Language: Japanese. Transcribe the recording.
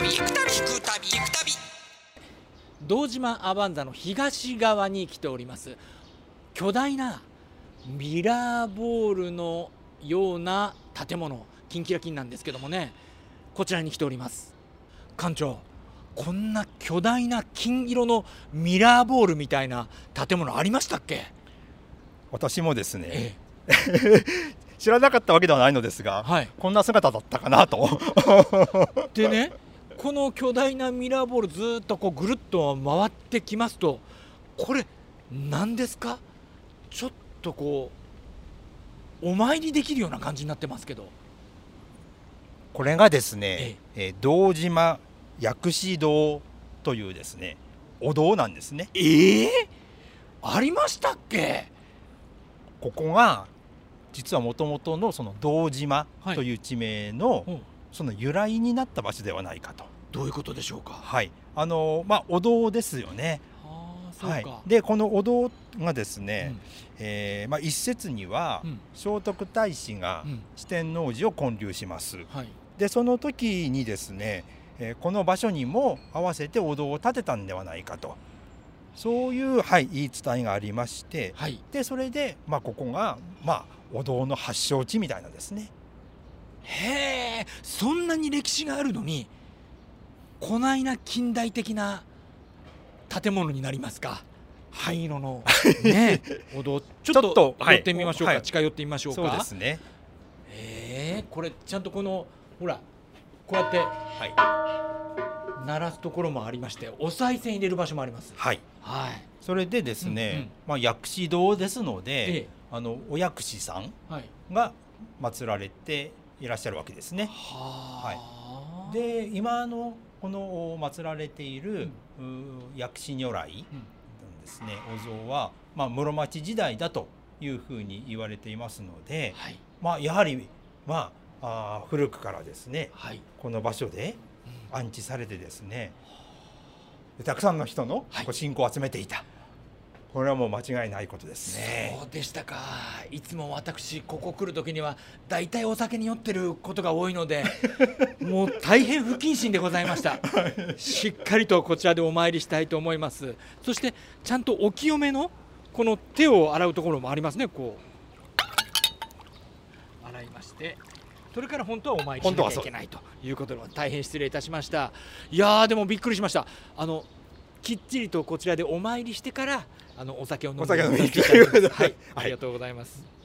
行く旅堂島アバンザの東側に来ております。巨大なミラーボールのような建物、キンキラキンなんですけどもね、こちらに来ております。館長、こんな巨大な金色のミラーボールみたいな建物ありましたっけ？私もですね、知らなかったわけではないのですが、はい、こんな姿だったかなと。でね、この巨大なミラーボールずっとこうぐるっと回ってきますと、これ何ですか？ちょっとこうお参りできるような感じになってますけど、これがですね、堂島薬師堂というですね、お堂なんですね。ありましたっけ？ここが実はもともとのその堂島という地名の、その由来になった場所ではないかと。どういうことでしょうか？はい、お堂ですよね。はい、でこのお堂がですね、一説には、聖徳太子が四天王寺を建立します、でその時にですね、この場所にも合わせてお堂を建てたんではないかと、そういう、言い伝えがありまして、でそれで、ここが、お堂の発祥地みたいなんですね。へえ、そんなに歴史があるのにこないな近代的な建物になりますか。灰色の、お堂、ちょっと寄ってみましょうか、近寄ってみましょうか。そうですね。これちゃんとこのほらこうやって、鳴らすところもありまして、お賽銭入れる場所もあります。それでですね、薬師堂ですので、お薬師さんが祀られていらっしゃるわけですね。で今のこの祀られている、薬師如来ですね、お像は、室町時代だというふうに言われていますので、やはり、古くからですね、この場所で安置されてですね、たくさんの人の信仰を集めていた、これはもう間違いないことですね。そうでしたか。いつも私ここ来る時にはだいたいお酒に酔ってることが多いのでもう大変不謹慎でございましたしっかりとこちらでお参りしたいと思います。そしてちゃんとお清めのこの手を洗うところもありますね。こう洗いまして、それから本当はお参りしなきゃいけないということで、大変失礼いたしました。いやー、でもびっくりしました。きっちりとこちらでお参りしてからお酒を飲んでいただきます。ありがとうございます。